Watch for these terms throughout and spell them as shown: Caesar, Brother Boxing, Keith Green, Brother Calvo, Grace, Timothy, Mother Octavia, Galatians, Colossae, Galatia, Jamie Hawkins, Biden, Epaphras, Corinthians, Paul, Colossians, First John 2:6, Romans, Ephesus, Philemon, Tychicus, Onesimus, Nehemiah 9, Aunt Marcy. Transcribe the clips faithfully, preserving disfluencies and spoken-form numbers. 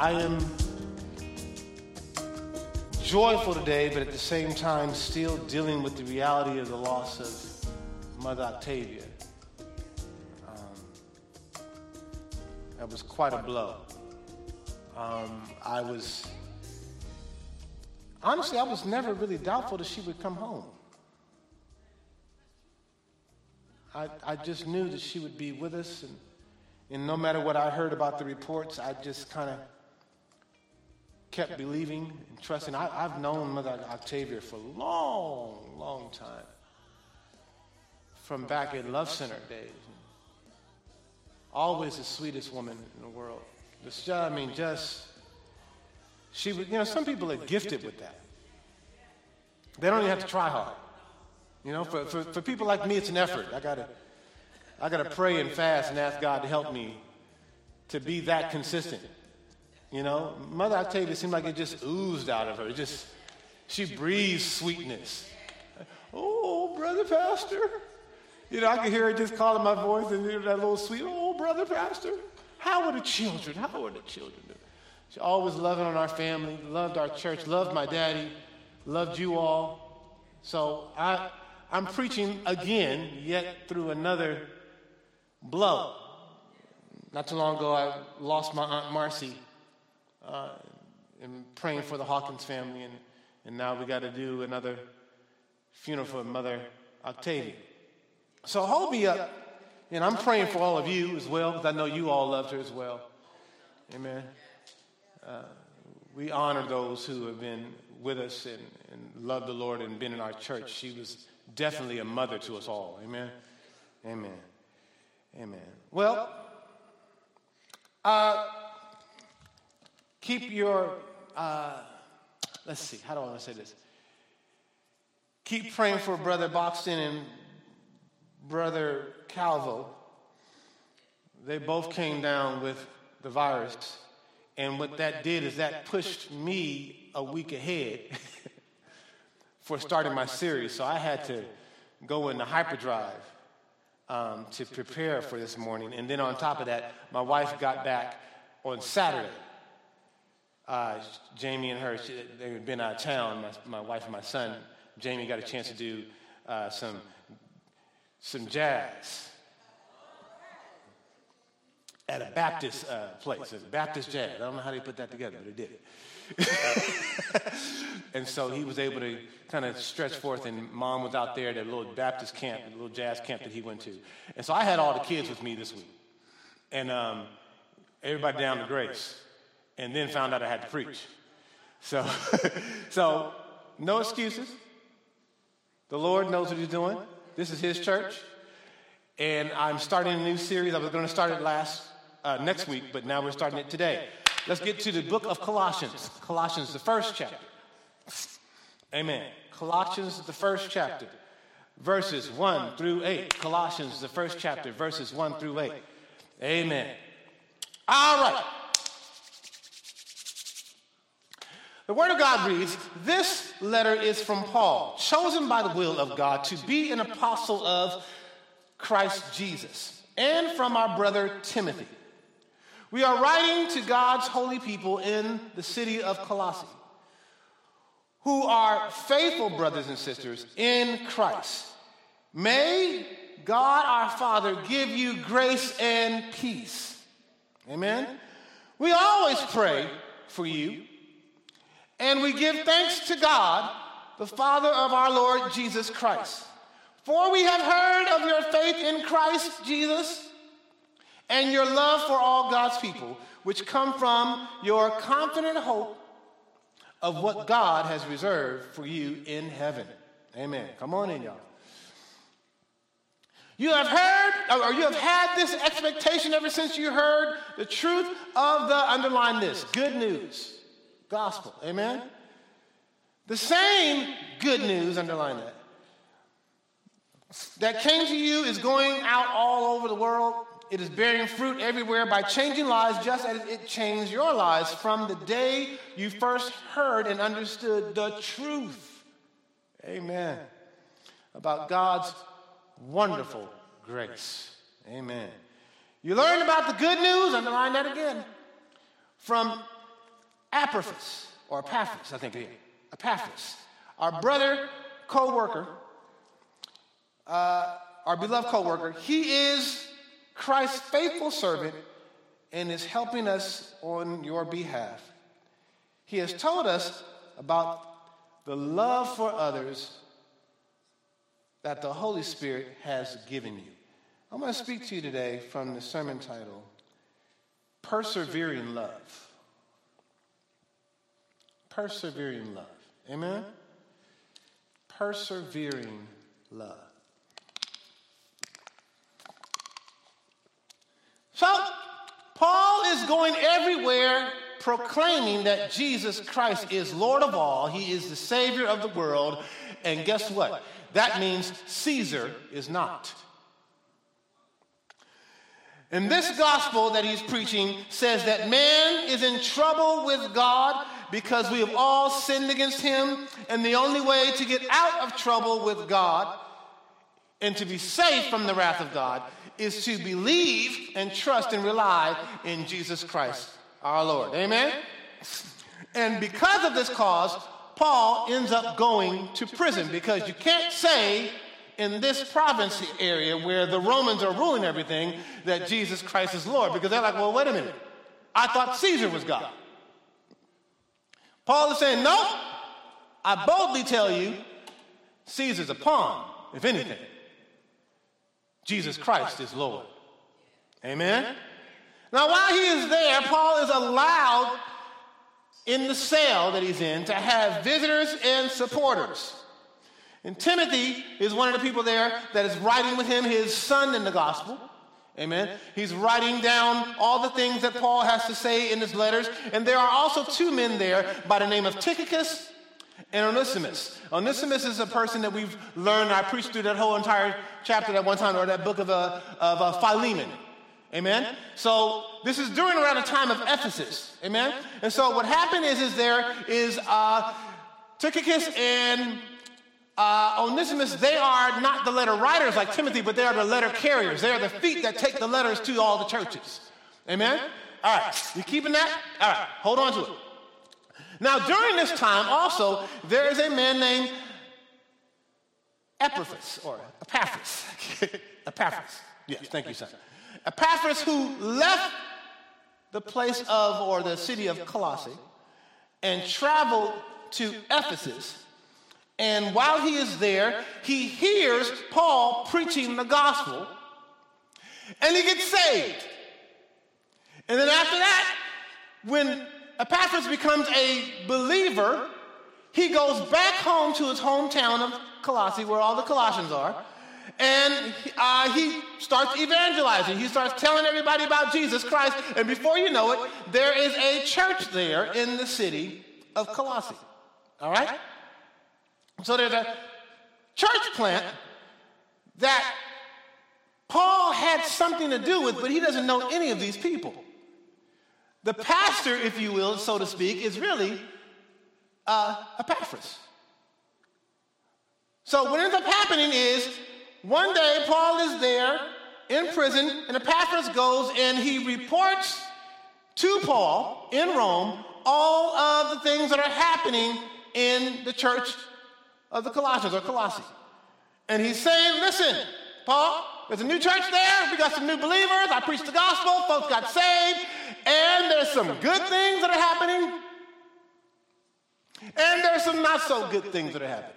I am joyful today, but at the same time still dealing with the reality of the loss of Mother Octavia. Um, that was quite a blow. Um, I was, honestly, I was never really doubtful that she would come home. I, I just knew that she would be with us, and, and no matter what I heard about the reports, I just kind of kept believing and trusting. I, I've known Mother Octavia for a long, long time, from back at Love Center days. Always the sweetest woman in the world. Just, I mean, just, she was, you know, some people are gifted with that. They don't even have to try hard. You know, for, for, for people like me, it's an effort. I gotta, I gotta pray and fast and ask God to help me to be that consistent. You know, Mother Octavia seemed like it just oozed out of her. It just, she breathes sweetness. Oh, brother pastor. You know, I could hear her just calling my voice and hear that little sweet, oh, brother pastor. How are the children? How are the children? She always loving on our family, loved our church, loved my daddy, loved you all. So I... I'm preaching again, yet through another blow. Not too long ago, I lost my Aunt Marcy uh, in praying for the Hawkins family, and, and now we got to do another funeral for Mother Octavia. So hold me up, and I'm praying for all of you as well, because I know you all loved her as well. Amen. Uh, we honor those who have been with us and, and loved the Lord and been in our church. She was definitely a mother to us all. Amen. Amen. Amen. Well, uh, keep your, uh, let's see, how do I want to say this? Keep praying for Brother Boxing and Brother Calvo. They both came down with the virus. And what that did is that pushed me a week ahead for starting my series, so I had to go into hyperdrive um, to prepare for this morning. And then on top of that, my wife got back on Saturday. Uh, Jamie and her, she, they had been out of town, my, my wife and my son. Jamie got a chance to do uh, some, some jazz at a Baptist uh, place, a Baptist jazz. I don't know how they put that together, but they did it. And so he was able to kind of stretch forth, and Mom was out there at a little Baptist camp, a little jazz camp that he went to. And so I had all the kids with me this week, and um, everybody down to Grace, and then found out I had to preach. So, so no excuses. The Lord knows what he's doing. This is his church, and I'm starting a new series. I was going to start it last uh, next week, but now we're starting it today. Let's get to the book of Colossians. Colossians, the first chapter. Amen. Colossians, the first chapter, verses one through eight. Colossians, the first chapter, verses one through eight. Amen. All right. The Word of God reads, "This letter is from Paul, chosen by the will of God to be an apostle of Christ Jesus, and from our brother Timothy. We are writing to God's holy people in the city of Colossae, who are faithful brothers and sisters in Christ. May God our Father give you grace and peace." Amen. "We always pray for you, and we give thanks to God, the Father of our Lord Jesus Christ. For we have heard of your faith in Christ Jesus, and your love for all God's people, which come from your confident hope of what God has reserved for you in heaven." Amen. Come on in, y'all. "You have heard, or you have had this expectation ever since you heard the truth of the," underline this, "good news," gospel. Amen. "The same good news," underline that, "that came to you is going out all over the world. It is bearing fruit everywhere by changing lives, just as it changed your lives from the day you first heard and understood the truth." Amen. "About God's wonderful grace." Amen. "You learned about the good news," underline that again, "from Epaphras, or Epaphras, I think it is. Epaphras, our brother, co-worker, uh, our beloved co-worker. He is Christ's faithful servant and is helping us on your behalf. He has told us about the love for others that the Holy Spirit has given you. I'm going to speak to you today from the sermon title, Persevering Love. Persevering love. Amen? Persevering love. So, Paul is going everywhere proclaiming that Jesus Christ is Lord of all. He is the Savior of the world. And guess what? That means Caesar is not. And this gospel that he's preaching says that man is in trouble with God because we have all sinned against him. And the only way to get out of trouble with God and to be saved from the wrath of God is to believe and trust and rely in Jesus Christ, our Lord. Amen? And because of this cause, Paul ends up going to prison, because you can't say in this province area where the Romans are ruling everything that Jesus Christ is Lord, because they're like, well, wait a minute. I thought Caesar was God. Paul is saying, no, I boldly tell you, Caesar's a pawn, if anything. Jesus Christ is Lord. Amen? Now, while he is there, Paul is allowed in the cell that he's in to have visitors and supporters. And Timothy is one of the people there that is writing with him, his son in the gospel. Amen. He's writing down all the things that Paul has to say in his letters. And there are also two men there by the name of Tychicus and Onesimus. Onesimus is a person that we've learned. I preached through that whole entire chapter that one time, or that book of, uh, of uh, Philemon. Amen? So this is during around the time of Ephesus. Amen? And so what happened is, is there is uh, Tychicus and uh, Onesimus. They are not the letter writers like Timothy, but they are the letter carriers. They are the feet that take the letters to all the churches. Amen? All right. You keeping that? All right. Hold on to it. Now, during this time also, there is a man named Epaphras, or Epaphras. Epaphras. Yes, thank you, son. Epaphras, who left the place of, or the city of Colossae, and traveled to Ephesus. And while he is there, he hears Paul preaching the gospel, and he gets saved. And then after that, when Epaphras becomes a believer, he goes back home to his hometown of Colossae, where all the Colossians are. And uh, he starts evangelizing. He starts telling everybody about Jesus Christ. And before you know it, there is a church there in the city of Colossae. All right? So there's a church plant that Paul had something to do with, but he doesn't know any of these people. The pastor, if you will, so to speak, is really uh, Epaphras. So what ends up happening is, one day, Paul is there in prison, and Epaphras goes and he reports to Paul in Rome all of the things that are happening in the church of the Colossians, or Colossae. And he's saying, listen, Paul, there's a new church there. We got some new believers. I preached the gospel. Folks got saved. And there's some good things that are happening. And there's some not so good things that are happening.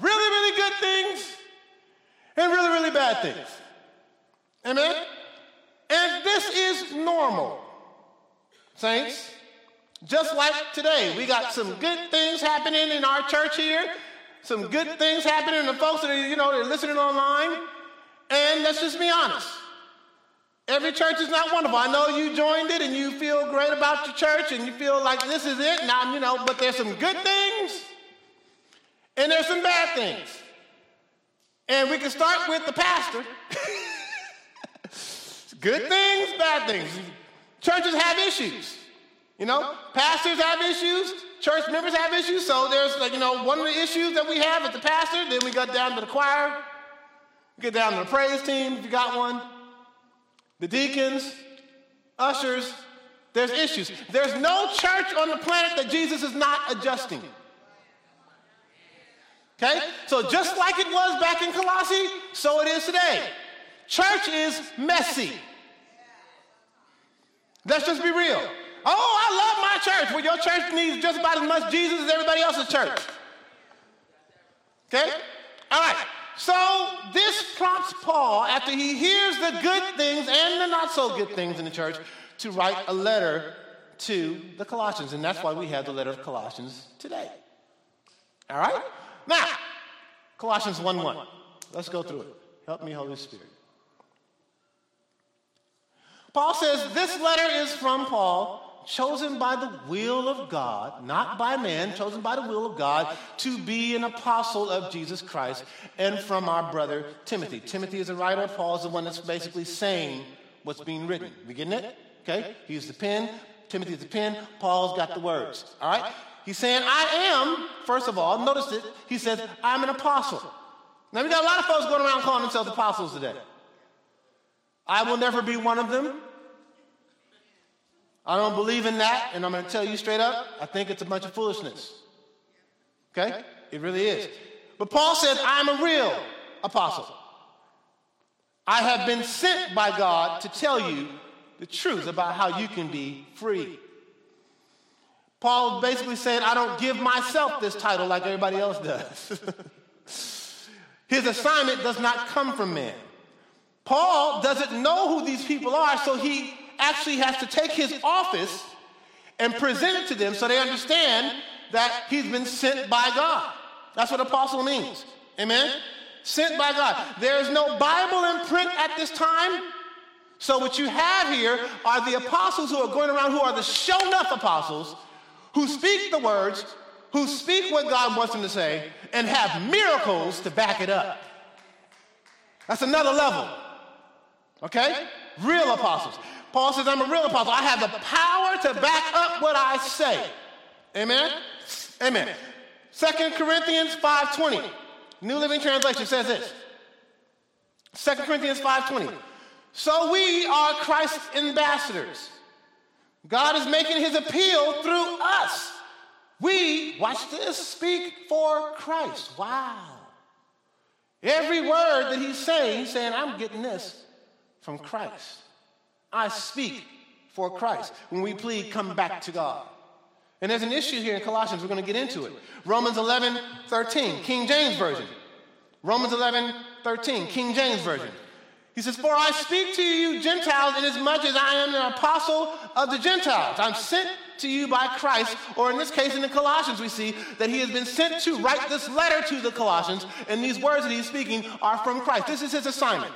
Really, really good things. And really, really bad things. Amen? And this is normal, saints. Just like today, we got some good things happening in our church here. Some good things happening to the folks that are, you know, they're listening online. And let's just be honest. Every church is not wonderful. I know you joined it and you feel great about your church and you feel like this is it. Now, you know, but there's some good things and there's some bad things. And we can start with the pastor. Good things, bad things. Churches have issues. You know, pastors have issues. Church members have issues. So there's, like, you know, one of the issues that we have is the pastor. Then we got down to the choir. We get down to the praise team, if you got one. The deacons, ushers, There's issues. There's no church on the planet that Jesus is not adjusting. Okay? So just like it was back in Colossae, so it is today. Church is messy. Let's just be real. Oh, I love my church. Well, your church needs just about as much Jesus as everybody else's church. Okay? All right. So this prompts Paul, after he hears the good things and the not-so-good things in the church, to write a letter to the Colossians. And that's why we have the letter of Colossians today. All right? Now, Colossians one one. Let's go through it. Help me, Holy Spirit. Paul says, this letter is from Paul, chosen by the will of God, not by man, chosen by the will of God, to be an apostle of Jesus Christ, and from our brother Timothy. Timothy is a writer. Paul is the one that's basically saying what's being written. We getting it? Okay? He's the pen. Timothy's the pen. Paul's got the words. All right? He's saying, I am, first of all, notice it, he says, I'm an apostle. Now, we got a lot of folks going around calling themselves apostles today. I will never be one of them. I don't believe in that, and I'm going to tell you straight up, I think it's a bunch of foolishness. Okay? It really is. But Paul says, I'm a real apostle. I have been sent by God to tell you the truth about how you can be free. Paul basically said, I don't give myself this title like everybody else does. His assignment does not come from man. Paul doesn't know who these people are, so he actually has to take his office and present it to them so they understand that he's been sent by God. That's what apostle means. Amen? Sent by God. There is no Bible in print at this time. So what you have here are the apostles who are going around, who are the show enough apostles, who speak the words, who speak what God wants them to say, and have miracles to back it up. That's another level, okay? Real apostles. Paul says, I'm a real apostle. I have the power to back up what I say. Amen? Amen. Second Corinthians five twenty, New Living Translation says this. Second Corinthians five twenty, so we are Christ's ambassadors. God is making his appeal through us. We, watch this, speak for Christ. Wow. Every word that he's saying, he's saying, I'm getting this from Christ. I speak for Christ. When we plead, come back to God. And there's an issue here in Colossians. We're going to get into it. Romans eleven thirteen, King James Version. Romans eleven thirteen, King James Version. He says, for I speak to you Gentiles inasmuch as I am an apostle of the Gentiles. I'm sent to you by Christ, or in this case in the Colossians we see that he has been sent to write this letter to the Colossians, and these words that he's speaking are from Christ. This is his assignment.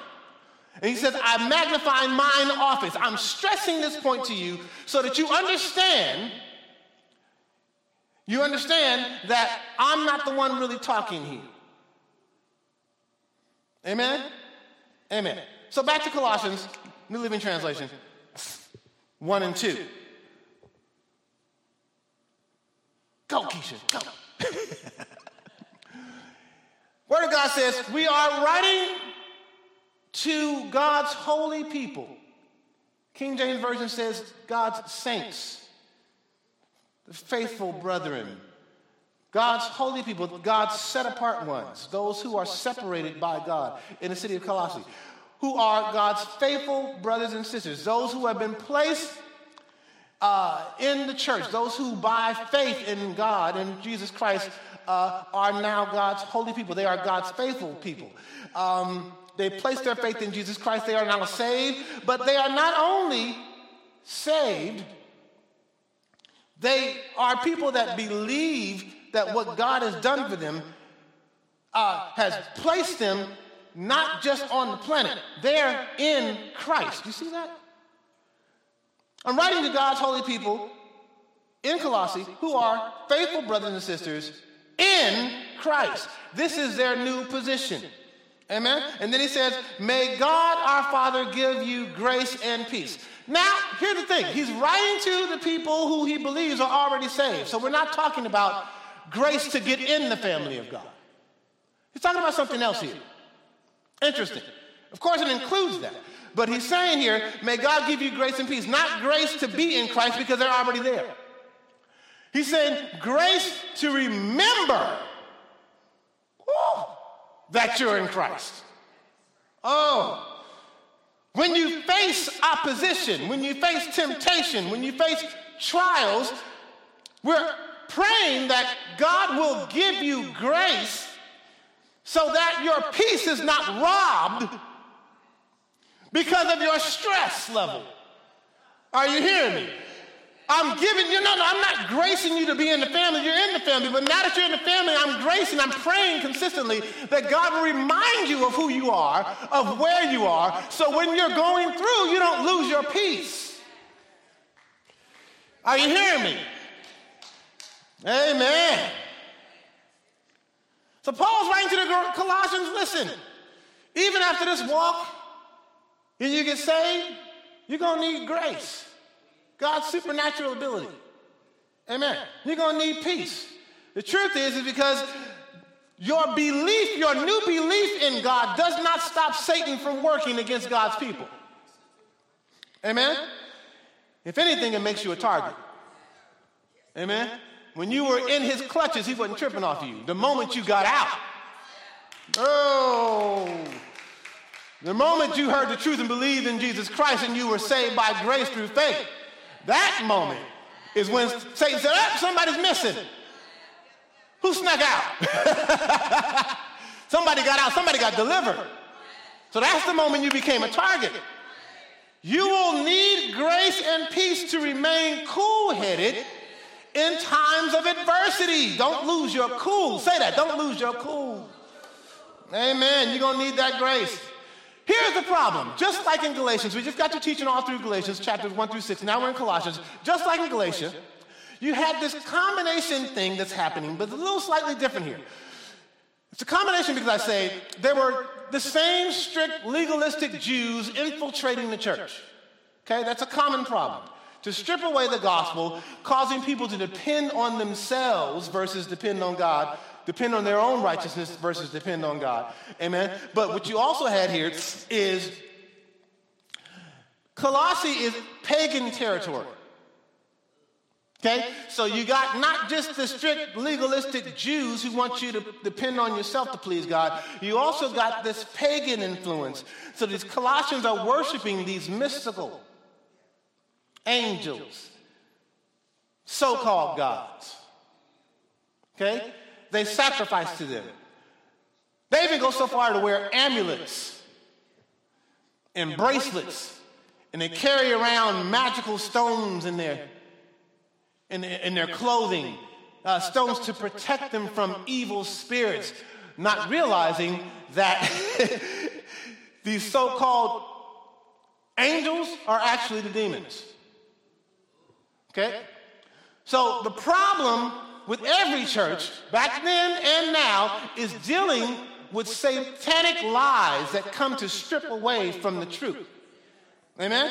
And he says, I magnify mine office. I'm stressing this point to you so that you understand, you understand that I'm not the one really talking here. Amen? Amen. So back to Colossians, New Living Translation, one and two. Go, Keisha, go. Word of God says, we are writing to God's holy people. King James Version says, God's saints, the faithful brethren, God's holy people, God's set-apart ones, those who are separated by God in the city of Colossae, who are God's faithful brothers and sisters, those who have been placed uh, in the church, those who by faith in God and Jesus Christ uh, are now God's holy people. They are God's faithful people. Um, they placed their faith in Jesus Christ. They are now saved, but they are not only saved, they are people that believe that what God has done for them uh, has placed them not just on the planet. They're in Christ. You see that? I'm writing to God's holy people in Colossae who are faithful brothers and sisters in Christ. This is their new position. Amen? And then he says, may God our Father give you grace and peace. Now, here's the thing. He's writing to the people who he believes are already saved. So we're not talking about grace to get in the family of God. He's talking about something else here. Interesting. Of course, it includes that. But he's saying here, may God give you grace and peace. Not grace to be in Christ, because they're already there. He's saying grace to remember oh, that you're in Christ. Oh, when you face opposition, when you face temptation, when you face trials, we're praying that God will give you grace so that your peace is not robbed because of your stress level. Are you hearing me? I'm giving you, no, no, I'm not gracing you to be in the family. You're in the family, but now that you're in the family, I'm gracing, I'm praying consistently that God will remind you of who you are, of where you are, so when you're going through, you don't lose your peace. Are you hearing me? Amen. So Paul's writing to the Colossians, listen, even after this walk, and you get saved, you're going to need grace. God's supernatural ability. Amen. You're going to need peace. The truth is, is because your belief, your new belief in God does not stop Satan from working against God's people. Amen. If anything, it makes you a target. Amen. When you were in his clutches, he wasn't tripping off you. The moment you got out. Oh. The moment you heard the truth and believed in Jesus Christ and you were saved by grace through faith. That moment is when Satan said, oh, somebody's missing. Who snuck out? Somebody got out. Somebody got delivered. So that's the moment you became a target. You will need grace and peace to remain cool-headed in times of adversity. Don't lose your cool. Say that. Don't lose your cool. Amen. You're going to need that grace. Here's the problem. Just like in Galatians, we just got to teaching all through Galatians, chapters one through six. Now we're in Colossians. Just like in Galatia, you had this combination thing that's happening, but it's a little slightly different here. It's a combination because I say there were the same strict legalistic Jews infiltrating the church. Okay, that's a common problem. To strip away the gospel, causing people to depend on themselves versus depend on God. Depend on their own righteousness versus depend on God. Amen. But what you also had here is Colossae is pagan territory. Okay? So you got not just the strict legalistic Jews who want you to depend on yourself to please God. You also got this pagan influence. So these Colossians are worshiping these mystical angels, so-called gods. Okay? They sacrifice to them. They even go so far to wear amulets and bracelets, and they carry around magical stones in their in, in their clothing, uh, stones to protect them from evil spirits, not realizing that these so-called angels are actually the demons. Okay? So the problem with every church, back then and now, is dealing with satanic lies that come to strip away from the truth. Amen?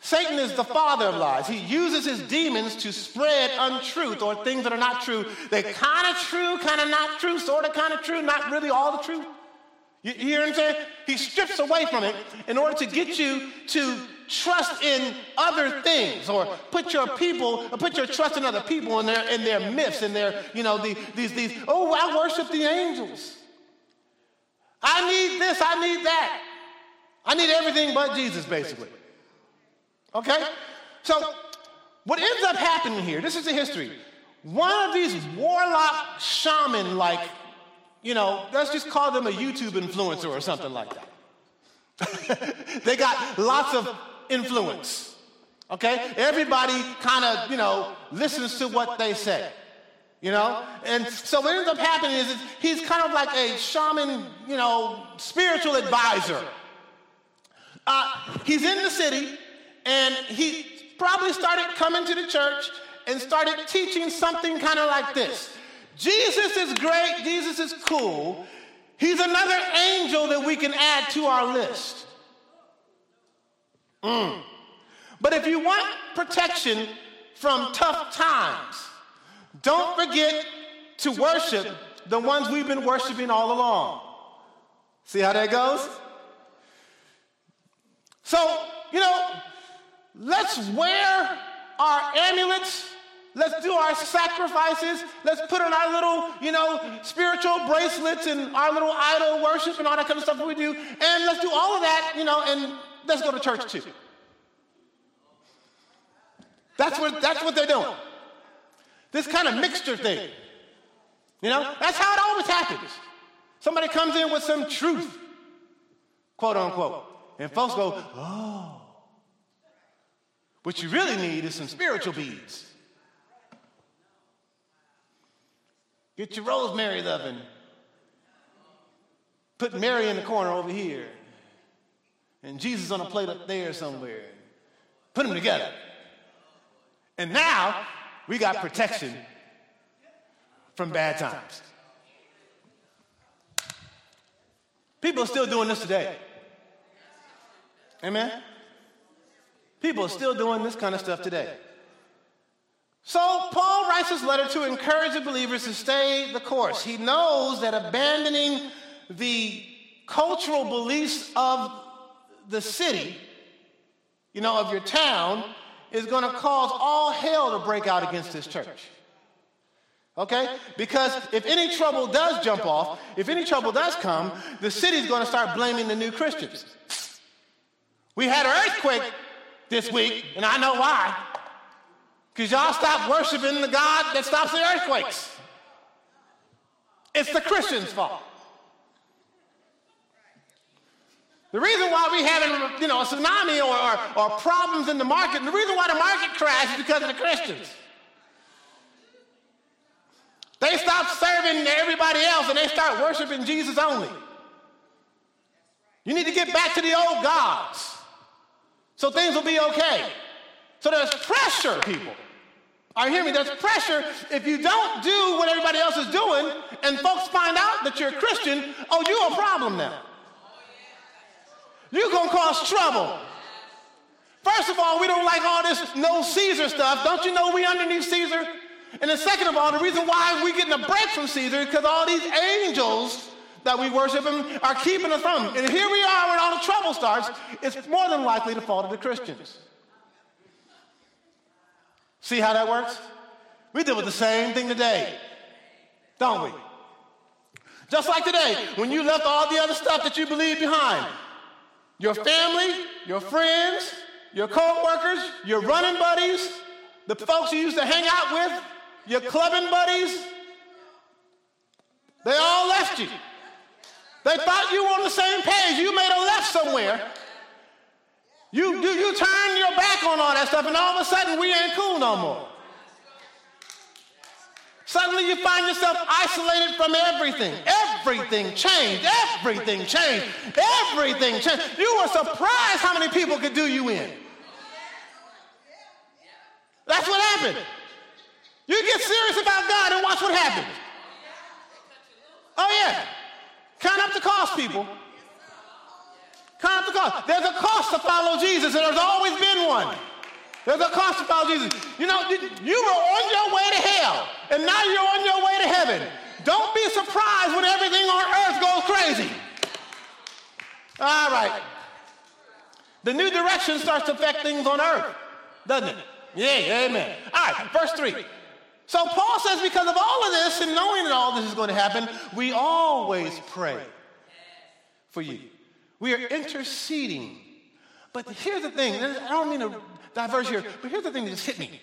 Satan is the father of lies. He uses his demons to spread untruth or things that are not true. They're kind of true, kind of not true, sort of kind of true, not really all the truth. You hear what I'm saying? He strips away from it in order to get you to trust in other things, or put your people, or put your trust in other people and their in their myths and their, you know, the, these, these, oh, I worship the angels. I need this, I need that. I need everything but Jesus, basically. Okay? So what ends up happening here, this is the history. One of these warlock shaman-like, you know, let's just call them a YouTube influencer or something like that. They got lots of influence, okay? Everybody kind of, you know, listens to what they say, you know? And so what ends up happening is he's kind of like a shaman, you know, spiritual advisor. Uh, he's in the city, and he probably started coming to the church and started teaching something kind of like this. Jesus is great, Jesus is cool. He's another angel that we can add to our list. Mm. But if you want protection from tough times, don't forget to worship the ones we've been worshiping all along. See how that goes? So, you know, let's wear our amulets. Let's do our sacrifices. Let's put on our little, you know, spiritual bracelets and our little idol worship and all that kind of stuff that we do. And let's do all of that, you know, and let's go to church too. That's what, that's what they're doing. This kind of mixture thing. You know, that's how it always happens. Somebody comes in with some truth, quote unquote. And folks go, oh, what you really need is some spiritual beads. Get your rosemary loving. Put Mary in the corner over here. And Jesus on a plate up there somewhere. Put them together. And now we got protection from bad times. People are still doing this today. Amen? People are still doing this kind of stuff today. So Paul writes this letter to encourage the believers to stay the course. He knows that abandoning the cultural beliefs of the city, you know, of your town, is going to cause all hell to break out against this church. Okay? Because if any trouble does jump off, if any trouble does come, the city's going to start blaming the new Christians. We had an earthquake this week, and I know why. Because y'all stopped worshiping the God that stops the earthquakes. It's the Christians' fault. The reason why we having, you know, a tsunami or, or, or problems in the market, the reason why the market crashed is because of the Christians. They stopped serving everybody else and they start worshiping Jesus only. You need to get back to the old gods so things will be okay. So there's pressure, people. All right, hear me, there's pressure. If you don't do what everybody else is doing and folks find out that you're a Christian, oh, you're a problem now. You're going to cause trouble. First of all, we don't like all this no Caesar stuff. Don't you know we underneath Caesar? And then second of all, the reason why we're getting a break from Caesar is because all these angels that we worship him are keeping us from him. And here we are when all the trouble starts. It's more than likely the fault of the Christians. See how that works? We deal with the same thing today, don't we? Just like today, when you left all the other stuff that you believed behind, your family, your friends, your co-workers, your running buddies, the folks you used to hang out with, your clubbing buddies, they all left you. They thought you were on the same page. You made a left somewhere. You, you, you turn your back on all that stuff, and all of a sudden, we ain't cool no more. Suddenly, you find yourself isolated from everything. Everything changed. Everything changed. Everything changed. You were surprised how many people could do you in. That's what happened. You get serious about God and watch what happens. Oh, yeah. Count up the cost, people. Count up the cost. There's a cost to follow Jesus, and there's always been one. There's a cost to follow Jesus. You know, you were on your way to hell, and now you're on your way to heaven. Don't be surprised when everything on earth goes crazy. All right. The new direction starts to affect things on earth, doesn't it? Yeah, amen. All right, verse three. So Paul says, because of all of this and knowing that all this is going to happen, we always pray for you. We are interceding. But here's the thing. I don't mean to diverge here, but here's the thing that just hit me.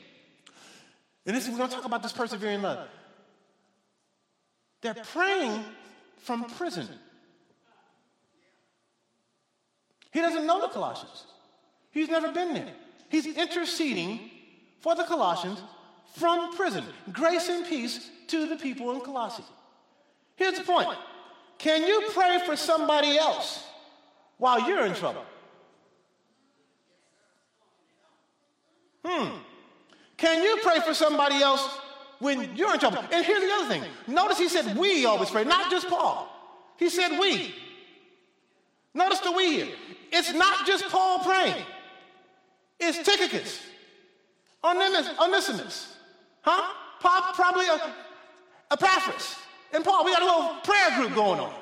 And this is, we're going to talk about this persevering love. They're praying from prison. He doesn't know the Colossians. He's never been there. He's interceding for the Colossians from prison. Grace and peace to the people in Colossae. Here's the point. Can you pray for somebody else while you're in trouble? Hmm. Can you pray for somebody else when you're in trouble? And here's the other thing. Notice he said we always pray, not just Paul. He said we. Notice the we here. It's not just Paul praying. It's Tychicus. Onesimus, huh? Pop, probably Epaphras and Paul. We got a little prayer group going on,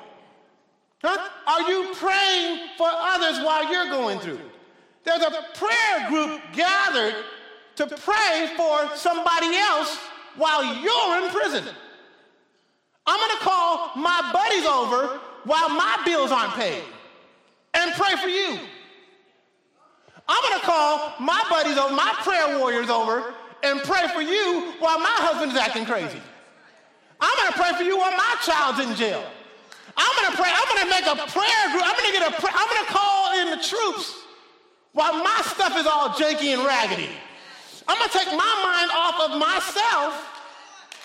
huh? Are you praying for others while you're going through? There's a prayer group gathered to pray for somebody else while you're in prison. I'm going to call my buddies over while my bills aren't paid and pray for you. I'm going to call my buddies over, my prayer warriors over, and pray for you while my husband's acting crazy. I'm going to pray for you while my child's in jail. I'm going to pray. I'm going to make a prayer group. I'm going to get a. Pra- I'm going to call in the troops while my stuff is all janky and raggedy. I'm going to take my mind off of myself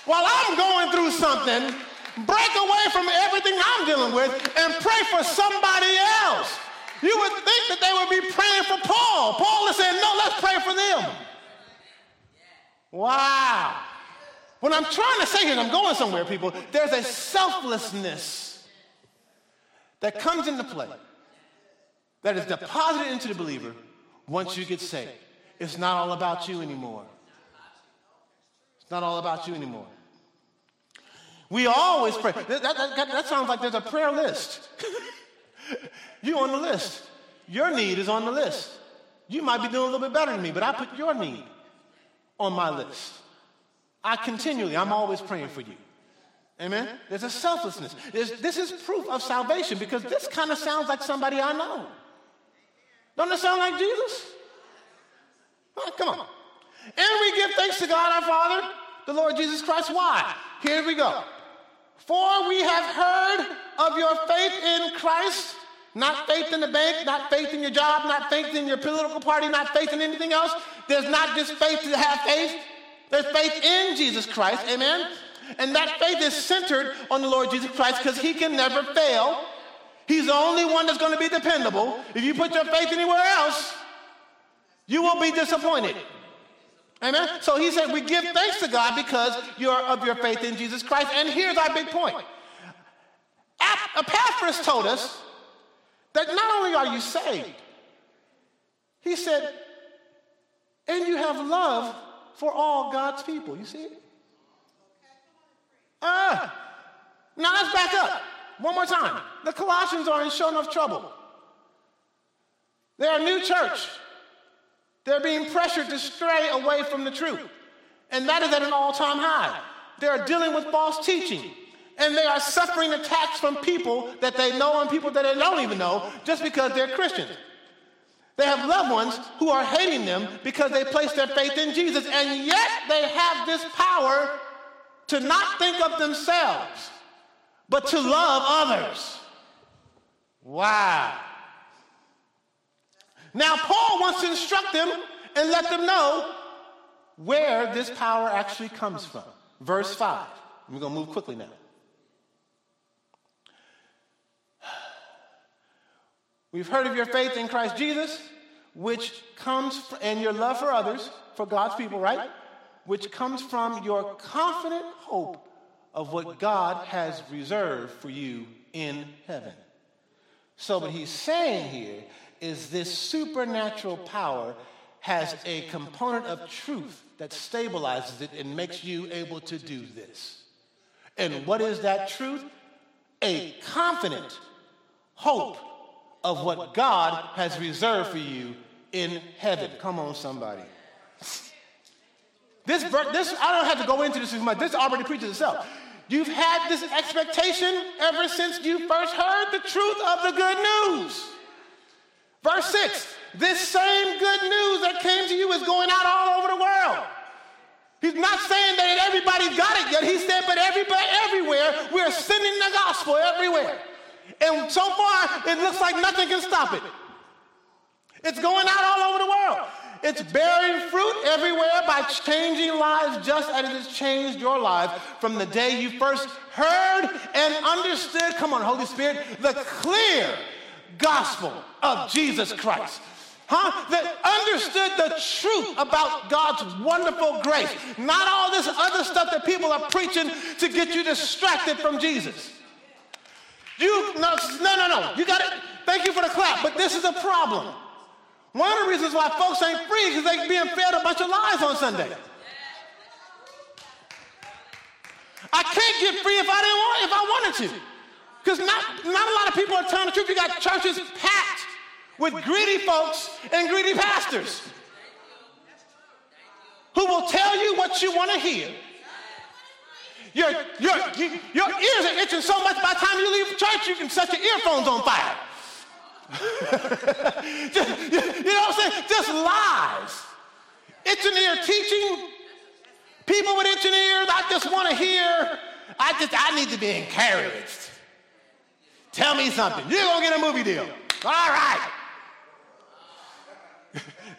while I'm going through something, break away from everything I'm dealing with, and pray for somebody else. You would think that they would be praying for Paul. Paul is saying, no, let's pray for them. Wow. What I'm trying to say here, and I'm going somewhere, people, there's a selflessness that comes into play that is deposited into the believer once you get saved. It's not all about you anymore. It's not all about you anymore. We always pray. That, that, that, that sounds like there's a prayer list. You're on the list. Your need is on the list. You might be doing a little bit better than me, but I put your need on my list. I continually, I'm always praying for you. Amen? There's a selflessness. There's, this is proof of salvation because this kind of sounds like somebody I know. Don't it sound like Jesus? Oh, come on. And we give thanks to God our Father, the Lord Jesus Christ. Why? Here we go. For we have heard of your faith in Christ. Not faith in the bank, not faith in your job, not faith in your political party, not faith in anything else. There's not just faith to have faith. There's faith in Jesus Christ, amen? And that faith is centered on the Lord Jesus Christ because he can never fail. He's the only one that's going to be dependable. If you put your faith anywhere else, you will be disappointed. Amen? So he said, we give thanks to God because you're of your faith in Jesus Christ. And here's our big point. Epaphras told us that not only are you saved, he said, and you have love for all God's people. You see it? Ah. Now let's back up one more time. The Colossians are in sure enough trouble. They're a new church. They're being pressured to stray away from the truth. And that is at an all-time high. They're dealing with false teaching. And they are suffering attacks from people that they know and people that they don't even know just because they're Christians. They have loved ones who are hating them because they place their faith in Jesus. And yet they have this power to not think of themselves, but to love others. Wow. Now, Paul wants to instruct them and let them know where this power actually comes from. Verse five. We're going to move quickly now. We've heard of your faith in Christ Jesus, which comes, from, and your love for others, for God's people, right? Which comes from your confident hope of what God has reserved for you in heaven. So what he's saying here is this supernatural power has a component of truth that stabilizes it and makes you able to do this. And what is that truth? A confident hope of what God has reserved for you in heaven. Come on, somebody. This, this I don't have to go into this as much. This already preaches itself. You've had this expectation ever since you first heard the truth of the good news. Verse six, this same good news that came to you is going out all over the world. He's not saying that everybody's got it yet. He said, but everybody, everywhere, we're sending the gospel everywhere. And so far, it looks like nothing can stop it. It's going out all over the world. It's bearing fruit everywhere by changing lives just as it has changed your life from the day you first heard and understood, come on, Holy Spirit, the clear gospel of Jesus Christ. Huh? That understood the truth about God's wonderful grace. Not all this other stuff that people are preaching to get you distracted from Jesus. You, no, no, no, no. You got it. Thank you for the clap, but this is a problem. One of the reasons why folks ain't free is because they're being fed a bunch of lies on Sunday. I can't get free if I didn't want, if I wanted to. Because not, not a lot of people are telling the truth. You got churches packed with greedy folks and greedy pastors who will tell you what you want to hear. Your, your, your ears are itching so much by the time you leave church, you can set your earphones on fire. Just, you know what I'm saying? Just lies. Itching ear teaching. People with itching ears, I just want to hear. I just, I need to be encouraged. Tell me something. You're going to get a movie deal. All right.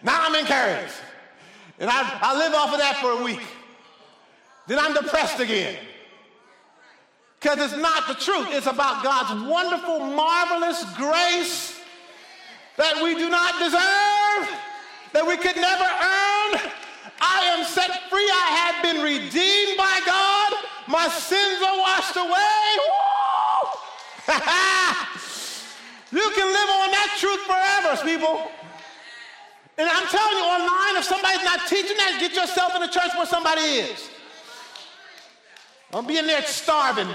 Now I'm encouraged. And I, I live off of that for a week. Then I'm depressed again. Because it's not the truth. It's about God's wonderful, marvelous grace that we do not deserve, that we could never earn. I am set free. I have been redeemed by God. My sins are washed away. Woo! You can live on that truth forever, people. And I'm telling you, online, if somebody's not teaching that, get yourself in the church where somebody is. Don't be in there starving.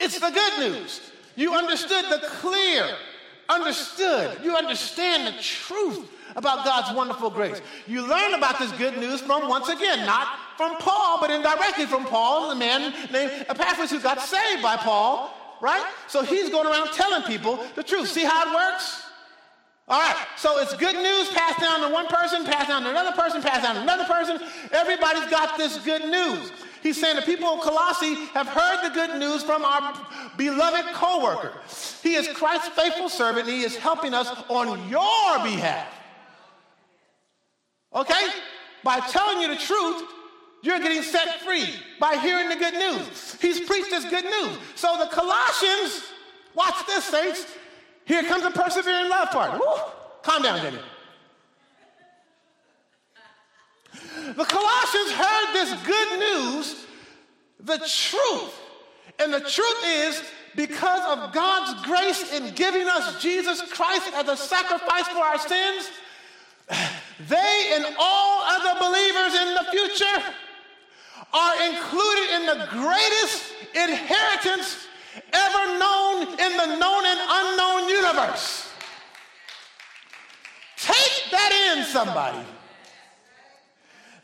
It's the good news. You understood the clear, understood. You understand the truth about God's wonderful grace. You learn about this good news from, once again, not from Paul, but indirectly from Paul, the man named Epaphras who got saved by Paul, right? So he's going around telling people the truth. See how it works? All right, so it's good news passed down to one person, passed down to another person, passed down to another person. Everybody's got this good news. He's saying the people of Colossae have heard the good news from our beloved co-worker. He is Christ's faithful servant, and he is helping us on your behalf. Okay? By telling you the truth, you're getting set free by hearing the good news. He's preached this good news. So the Colossians, watch this, saints. Here comes the persevering love part. Woo. Calm down, Jamie. The Colossians heard this good news, the truth. And the truth is, because of God's grace in giving us Jesus Christ as a sacrifice for our sins, they and all other believers in the future are included in the greatest inheritance ever known in the known and unknown universe. Take that in, somebody.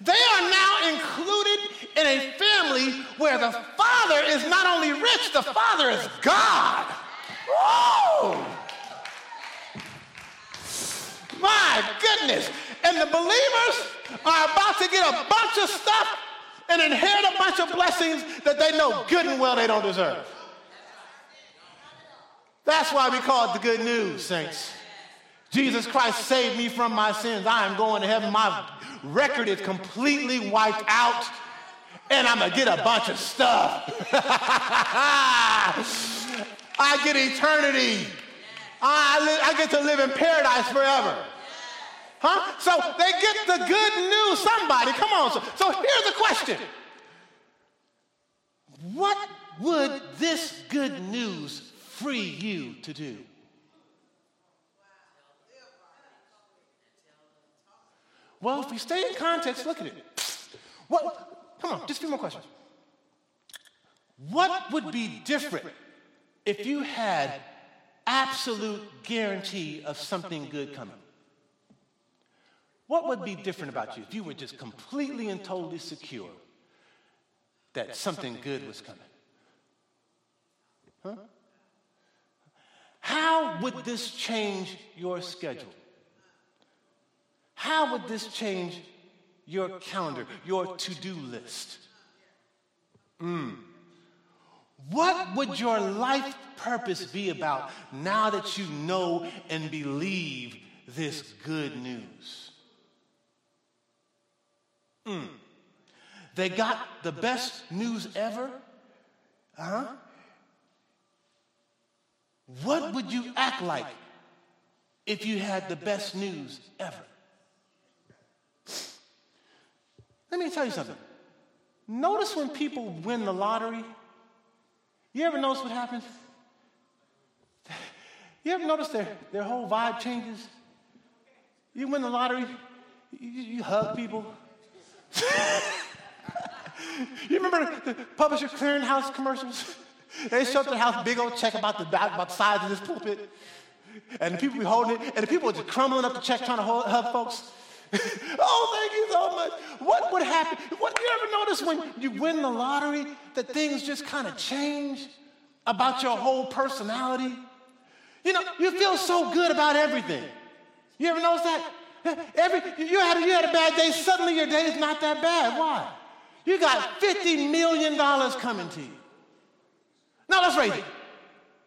They are now included in a family where the Father is not only rich, the Father is God. Whoa! My goodness. And the believers are about to get a bunch of stuff and inherit a bunch of blessings that they know good and well they don't deserve. That's why we call it the good news, saints. Jesus Christ saved me from my sins. I am going to heaven. My record is completely wiped out, and I'm going to get a bunch of stuff. I get eternity. I, I get to live in paradise forever. Huh? So they get the good news. Somebody, come on. So, so here's the question. What would this good news free you to do? Well, if we stay in context, look at it. What? Come on, just a few more questions. What would be different if you had absolute guarantee of something good coming? What would be different about you if you were just completely and totally secure that something good was coming? Huh? How would this change your schedule? How would this change your calendar, your to-do list? Mm. What would your life purpose be about now that you know and believe this good news? Mm. They got the best news ever? Huh? What would you act like if you had the best news ever? Let me tell you something. Notice when people win the lottery. You ever notice what happens? You ever notice their, their whole vibe changes? You win the lottery, you, you hug people. You remember the Publisher Clearinghouse commercials? They showed up to the house, big old check about the, about the size of this pulpit. And the people be holding it. And the people were just crumbling up the check trying to hold, hug folks. Oh, thank you so much. What would happen? What, you ever notice when you win the lottery that things just kind of change about your whole personality? You know, you feel so good about everything. You ever notice that? Every, you, had a, you had a bad day, suddenly your day is not that bad. Why? You got fifty million dollars coming to you. No, let's raise it.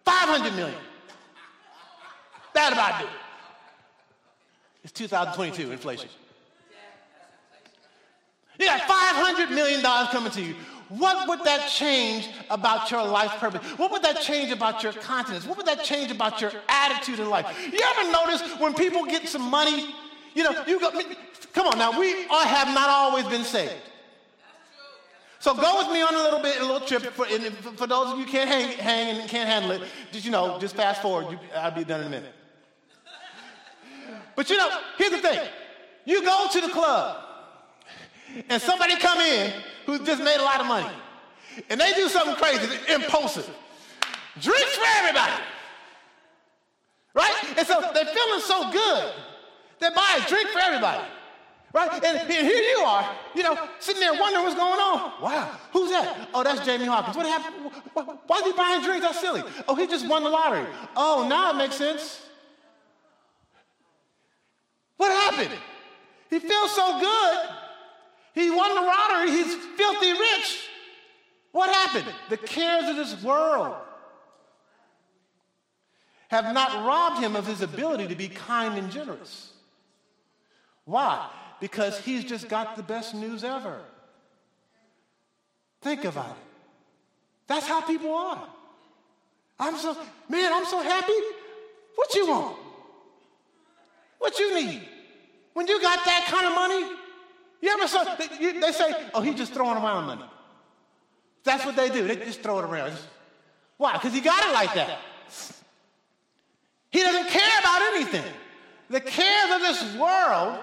five hundred million dollars. That about do it. It's two thousand twenty-two, inflation. You got five hundred million dollars coming to you. What would that change about your life purpose? What would that change about your continence? What would that change about your attitude in life? You ever notice when people get some money, you know, you go, come on now, we all have not always been saved. So go with me on a little bit, a little trip. For, and for those of you who can't hang, hang and can't handle it, just, you know, just fast forward. You, I'll be done in a minute. But, you know, here's the thing. You go to the club, and somebody come in who's just made a lot of money, and they do something crazy, impulsive. Drinks for everybody, right? And so they're feeling so good, they buy a drink for everybody, right? And, and here you are, you know, sitting there wondering what's going on. Wow, who's that? Oh, that's Jamie Hawkins. What happened? Why is he buying drinks? That's silly. Oh, he just won the lottery. Oh, now it makes sense. What happened? He feels so good. He won the lottery. He's filthy rich. What happened? The cares of this world have not robbed him of his ability to be kind and generous. Why? Because he's just got the best news ever. Think about it. That's how people are. I'm so, man, I'm so happy. What you want? What you need? When you got that kind of money, you ever saw, they, they say, oh, he's just throwing around money. That's what they do. They just throw it around. Why? Because he got it like that. He doesn't care about anything. The cares of this world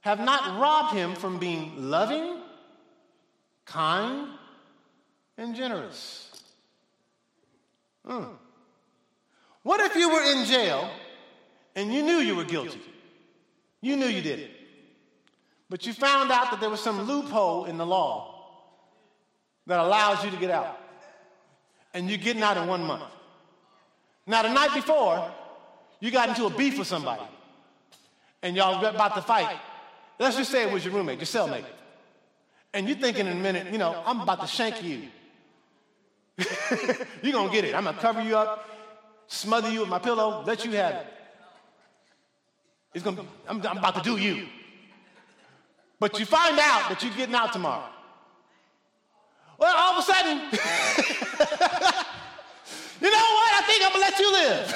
have not robbed him from being loving, kind, and generous. Mm. What if you were in jail and you knew you were guilty? You knew you did it. But you found out that there was some loophole in the law that allows you to get out. And you're getting out in one month. Now, the night before, you got into a beef with somebody. And y'all were about to fight. Let's just say it was your roommate, your cellmate. And you're thinking in a minute, you know, I'm about to shank you. You're going to get it. I'm going to cover you up, smother you with my pillow, let you have it. It's gonna be, I'm, I'm about to do you. But you find out that you're getting out tomorrow. Well, all of a sudden, you know what? I think I'm going to let you live.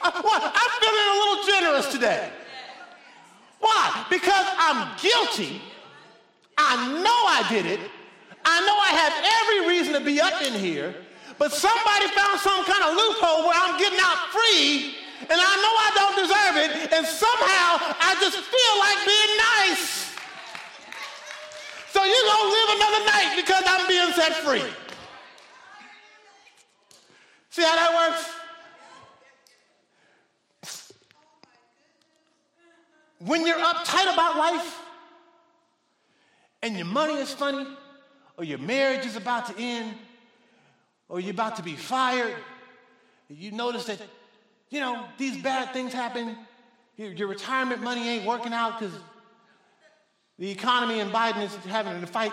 I'm feeling a little generous today. Why? Because I'm guilty. I know I did it. I know I have every reason to be up in here. But somebody found some kind of loophole where I'm getting out free. And I know I don't deserve it, and somehow I just feel like being nice. So you're going to live another night because I'm being set free. See how that works? When you're uptight about life, and your money is funny, or your marriage is about to end, or you're about to be fired, you notice that, you know, these bad things happen. Your, your retirement money ain't working out because the economy and Biden is having a fight.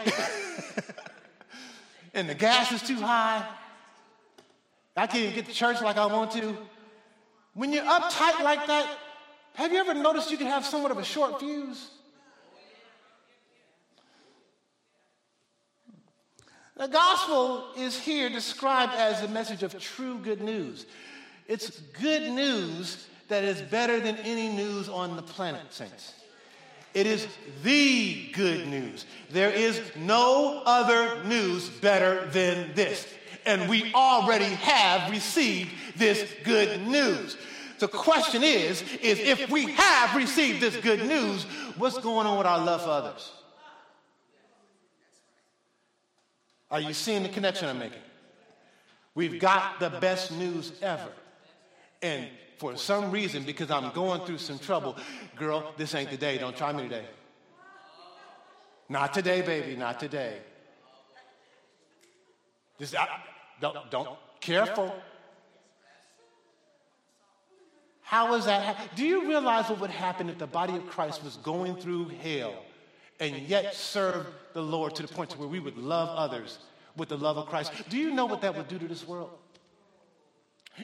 And the gas is too high. I can't even get to church like I want to. When you're uptight like that, have you ever noticed you can have somewhat of a short fuse? The gospel is here described as a message of true good news. It's good news that is better than any news on the planet, saints. It is the good news. There is no other news better than this. And we already have received this good news. The question is, is if we have received this good news, what's going on with our love for others? Are you seeing the connection I'm making? We've got the best news ever. And for some reason, because I'm going through some trouble, girl, this ain't the day. Don't try me today. Not today, baby. Not today. This, I, don't, don't. Careful. How is that? Do you realize what would happen if the body of Christ was going through hell and yet served the Lord to the point to where we would love others with the love of Christ? Do you know what that would do to this world?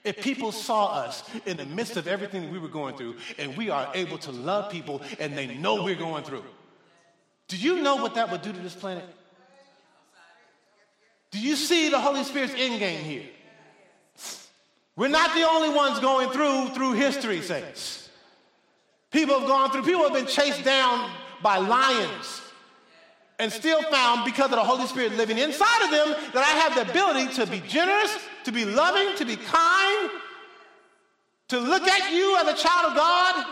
If people saw us in the midst of everything we were going through and we are able to love people and they know we're going through, do you know what that would do to this planet? Do you see the Holy Spirit's end game here? We're not the only ones going through through history, saints. People have gone through, people have been chased down by lions and still found, because of the Holy Spirit living inside of them, that I have the ability to be generous, to be loving, to be kind, to look at you as a child of God.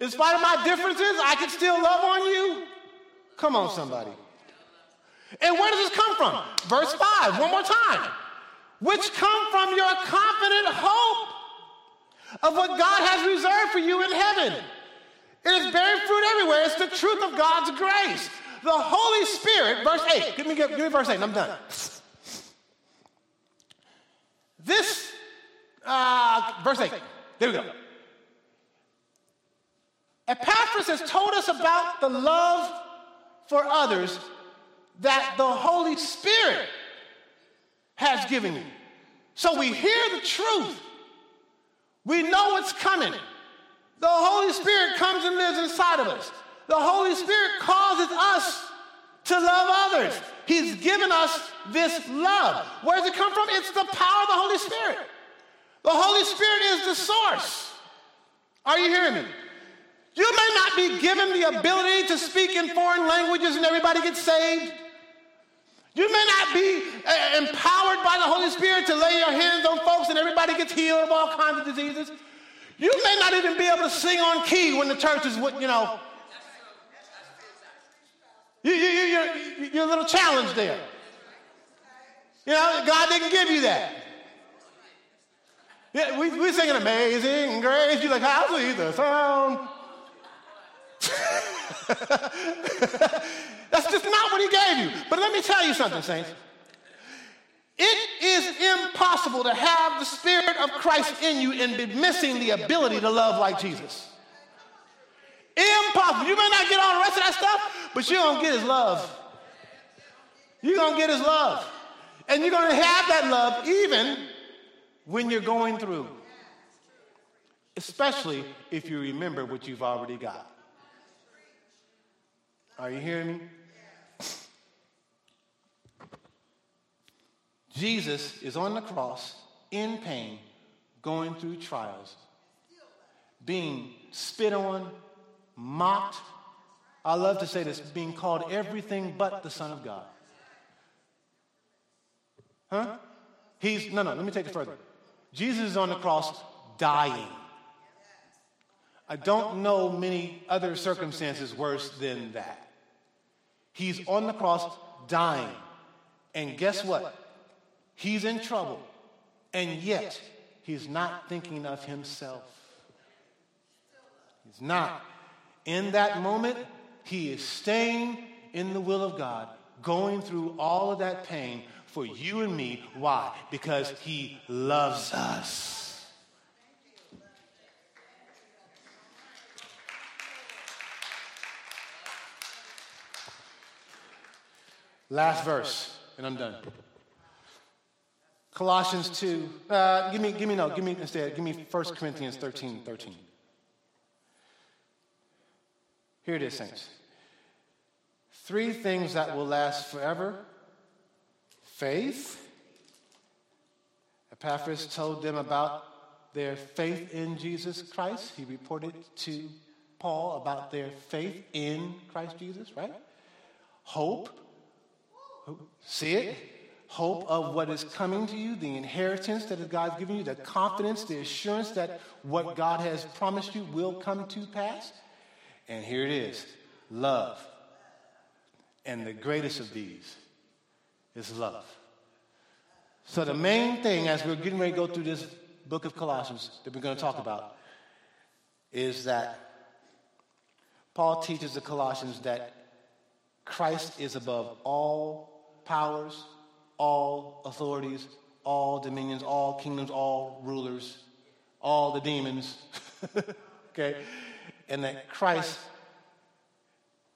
In spite of my differences, I can still love on you. Come on, somebody. And where does this come from? Verse five, one more time. Which come from your confident hope of what God has reserved for you in heaven. It is bearing fruit everywhere. It's the truth of God's grace. The Holy Spirit, verse eight. Give me, give me verse eight and I'm done. This, uh, verse eight. There we go. Epaphras has told us about the love for others that the Holy Spirit has given you. So we hear the truth. We know what's coming. The Holy Spirit comes and lives inside of us. The Holy Spirit causes us to love others. He's given us this love. Where does it come from? It's the power of the Holy Spirit. The Holy Spirit is the source. Are you hearing me? You may not be given the ability to speak in foreign languages and everybody gets saved. You may not be uh, empowered by the Holy Spirit to lay your hands on folks and everybody gets healed of all kinds of diseases. You may not even be able to sing on key when the church is, you know. You, you, you, you're, you're a little challenged there. You know, God didn't give you that. Yeah, we, we're singing Amazing Grace. You're like, I believe the sound. That's just not what he gave you. But let me tell you something, saints. It is impossible to have the Spirit of Christ in you and be missing the ability to love like Jesus. Impossible. You may not get all the rest of that stuff, but you're going to get his love. You're going to get his love. And you're going to have that love even when you're going through. Especially if you remember what you've already got. Are you hearing me? Jesus is on the cross, in pain, going through trials, being spit on, mocked. I love to say this, being called everything but the Son of God. Huh? He's, no, no, let me take it further. Jesus is on the cross, dying. I don't know many other circumstances worse than that. He's on the cross dying. And guess what? He's in trouble. And yet, he's not thinking of himself. He's not. In that moment, he is staying in the will of God, going through all of that pain for you and me. Why? Because he loves us. Last verse, and I'm done. Colossians two. Uh, give me, give me, no, give me, instead, give me First Corinthians thirteen, thirteen. Here it is, saints. Three things that will last forever. Faith. Epaphras told them about their faith in Jesus Christ. He reported to Paul about their faith in Christ Jesus, right? Hope. See it? Hope of what is coming to you, the inheritance that God's given you, the confidence, the assurance that what God has promised you will come to pass. And here it is, love. And the greatest of these is love. So the main thing, as we're getting ready to go through this book of Colossians that we're going to talk about, is that Paul teaches the Colossians that Christ is above all powers, all authorities, all dominions, all kingdoms, all rulers, all the demons, okay? And that Christ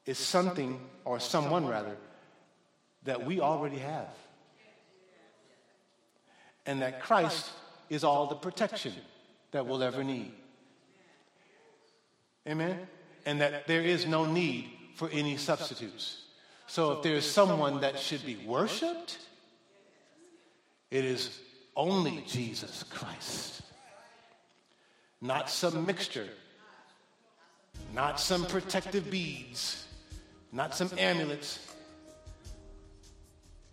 is something, or someone rather, that we already have. And that Christ is all the protection that we'll ever need. Amen? And that there is no need for any substitutes. So if there is someone that should be worshipped, it is only Jesus Christ. Not some mixture. Not some protective beads. Not some amulets.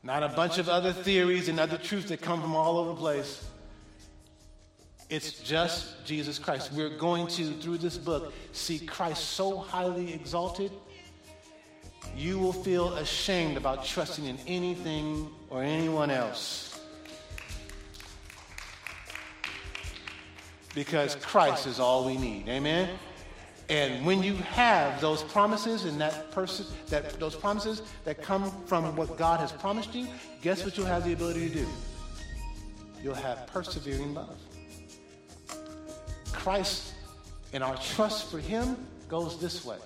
Not a bunch of other theories and other truths that come from all over the place. It's just Jesus Christ. We're going to, through this book, see Christ so highly exalted, you will feel ashamed about trusting in anything or anyone else. Because Christ is all we need. Amen? And when you have those promises and that person, that those promises that come from what God has promised you, guess what you'll have the ability to do? You'll have persevering love. Christ and our trust for him goes this way.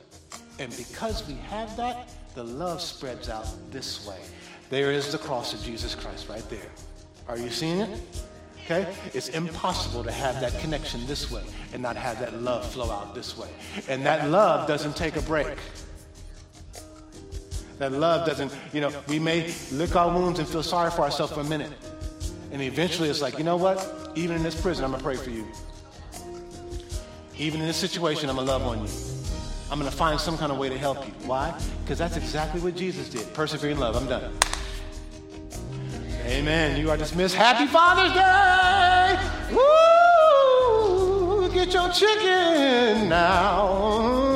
And because we have that, the love spreads out this way. There is the cross of Jesus Christ right there. Are you seeing it? Okay? It's impossible to have that connection this way and not have that love flow out this way. And that love doesn't take a break. That love doesn't, you know, we may lick our wounds and feel sorry for ourselves for a minute. And eventually it's like, you know what? Even in this prison, I'm going to pray for you. Even in this situation, I'm going to love on you. I'm going to find some kind of way to help you. Why? Because that's exactly what Jesus did. Persevering love. I'm done. Amen. You are dismissed. Happy Father's Day! Woo! Get your chicken now.